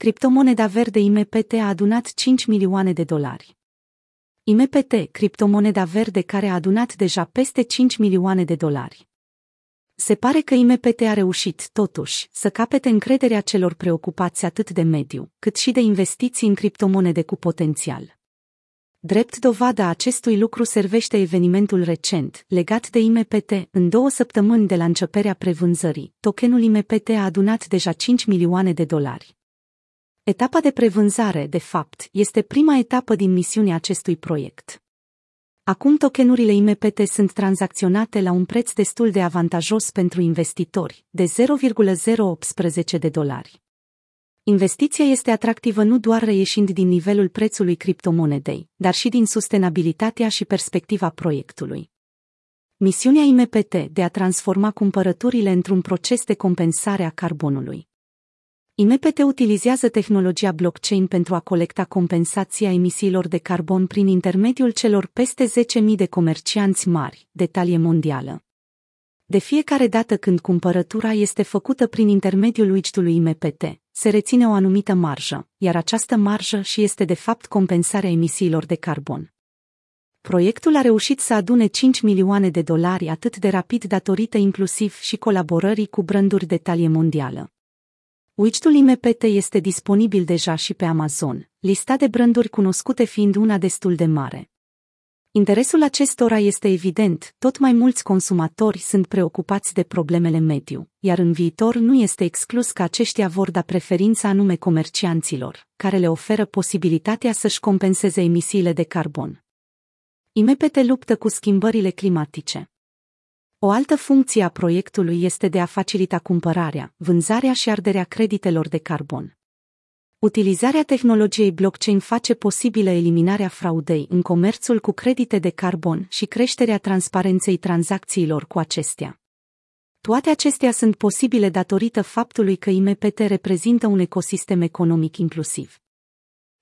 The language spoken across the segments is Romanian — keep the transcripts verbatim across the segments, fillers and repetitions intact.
Criptomoneda verde I M P T a adunat cinci milioane de dolari. I M P T, criptomoneda verde care a adunat deja peste cinci milioane de dolari. Se pare că I M P T a reușit, totuși, să capete încrederea celor preocupați atât de mediu, cât și de investiții în criptomonede cu potențial. Drept dovada acestui lucru servește evenimentul recent, legat de I M P T. În două săptămâni de la începerea prevânzării, tokenul I M P T a adunat deja cinci milioane de dolari. Etapa de prevânzare, de fapt, este prima etapă din misiunea acestui proiect. Acum tokenurile I M P T sunt tranzacționate la un preț destul de avantajos pentru investitori, de zero virgulă zero optsprezece de dolari. Investiția este atractivă nu doar reieșind din nivelul prețului criptomonedei, dar și din sustenabilitatea și perspectiva proiectului. Misiunea I M P T de a transforma cumpărăturile într-un proces de compensare a carbonului. I M P T utilizează tehnologia blockchain pentru a colecta compensația emisiilor de carbon prin intermediul celor peste zece mii de comercianți mari, de talie mondială. De fiecare dată când cumpărătura este făcută prin intermediul widgetului I M P T, se reține o anumită marjă, iar această marjă și este de fapt compensarea emisiilor de carbon. Proiectul a reușit să adune cinci milioane de dolari atât de rapid datorită inclusiv și colaborării cu branduri de talie mondială. Widgetul I M P T este disponibil deja și pe Amazon, lista de branduri cunoscute fiind una destul de mare. Interesul acestora este evident, tot mai mulți consumatori sunt preocupați de problemele mediu, iar în viitor nu este exclus că aceștia vor da preferința anume comercianților, care le oferă posibilitatea să-și compenseze emisiile de carbon. I M P T luptă cu schimbările climatice. O altă funcție a proiectului este de a facilita cumpărarea, vânzarea și arderea creditelor de carbon. Utilizarea tehnologiei blockchain face posibilă eliminarea fraudei în comerțul cu credite de carbon și creșterea transparenței tranzacțiilor cu acestea. Toate acestea sunt posibile datorită faptului că I M P T reprezintă un ecosistem economic inclusiv.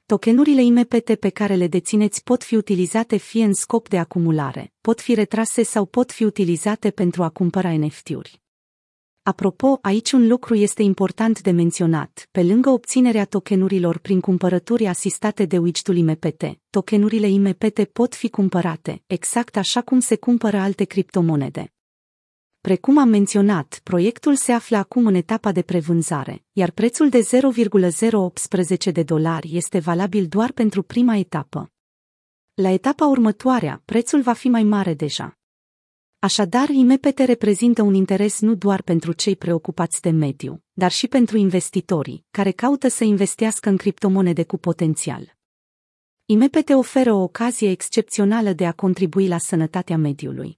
Tokenurile I M P T pe care le dețineți pot fi utilizate fie în scop de acumulare, pot fi retrase sau pot fi utilizate pentru a cumpăra N F T-uri. Apropo, aici un lucru este important de menționat. Pe lângă obținerea tokenurilor prin cumpărături asistate de widgetul I M P T, tokenurile I M P T pot fi cumpărate, exact așa cum se cumpără alte criptomonede. Precum am menționat, proiectul se află acum în etapa de prevânzare, iar prețul de zero virgulă zero optsprezece de dolari este valabil doar pentru prima etapă. La etapa următoarea, prețul va fi mai mare deja. Așadar, I M P T reprezintă un interes nu doar pentru cei preocupați de mediu, dar și pentru investitorii care caută să investească în criptomonede cu potențial. I M P T oferă o ocazie excepțională de a contribui la sănătatea mediului.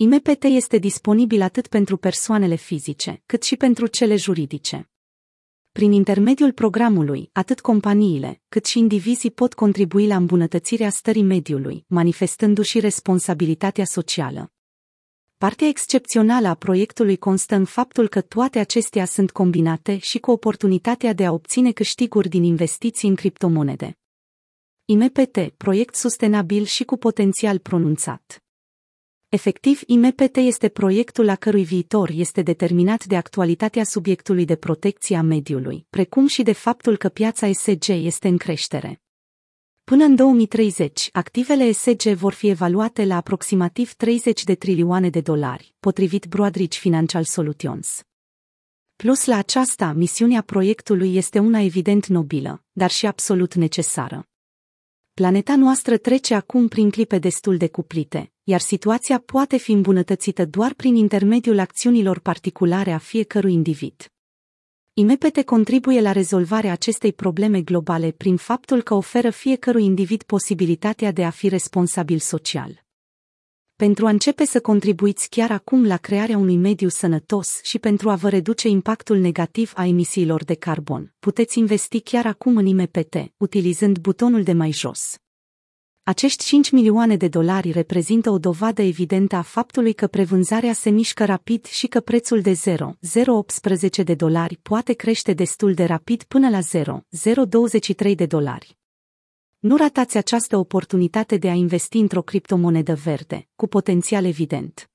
I M P T este disponibil atât pentru persoanele fizice, cât și pentru cele juridice. Prin intermediul programului, atât companiile, cât și indivizii pot contribui la îmbunătățirea stării mediului, manifestându-și responsabilitatea socială. Partea excepțională a proiectului constă în faptul că toate acestea sunt combinate și cu oportunitatea de a obține câștiguri din investiții în criptomonede. I M P T, proiect sustenabil și cu potențial pronunțat. Efectiv, I M P T este proiectul a cărui viitor este determinat de actualitatea subiectului de protecție a mediului, precum și de faptul că piața E S G este în creștere. Până în două mii treizeci, activele E S G vor fi evaluate la aproximativ treizeci de trilioane de dolari, potrivit Broadridge Financial Solutions. Plus la aceasta, misiunea proiectului este una evident nobilă, dar și absolut necesară. Planeta noastră trece acum prin clipe destul de cuplite, iar situația poate fi îmbunătățită doar prin intermediul acțiunilor particulare a fiecărui individ. I M P T contribuie la rezolvarea acestei probleme globale prin faptul că oferă fiecărui individ posibilitatea de a fi responsabil social. Pentru a începe să contribuiți chiar acum la crearea unui mediu sănătos și pentru a vă reduce impactul negativ a emisiilor de carbon, puteți investi chiar acum în I M P T, utilizând butonul de mai jos. Acești cinci milioane de dolari reprezintă o dovadă evidentă a faptului că prevânzarea se mișcă rapid și că prețul de zero virgulă zero optsprezece de dolari poate crește destul de rapid până la zero virgulă zero douăzeci și trei de dolari. Nu ratați această oportunitate de a investi într-o criptomonedă verde, cu potențial evident.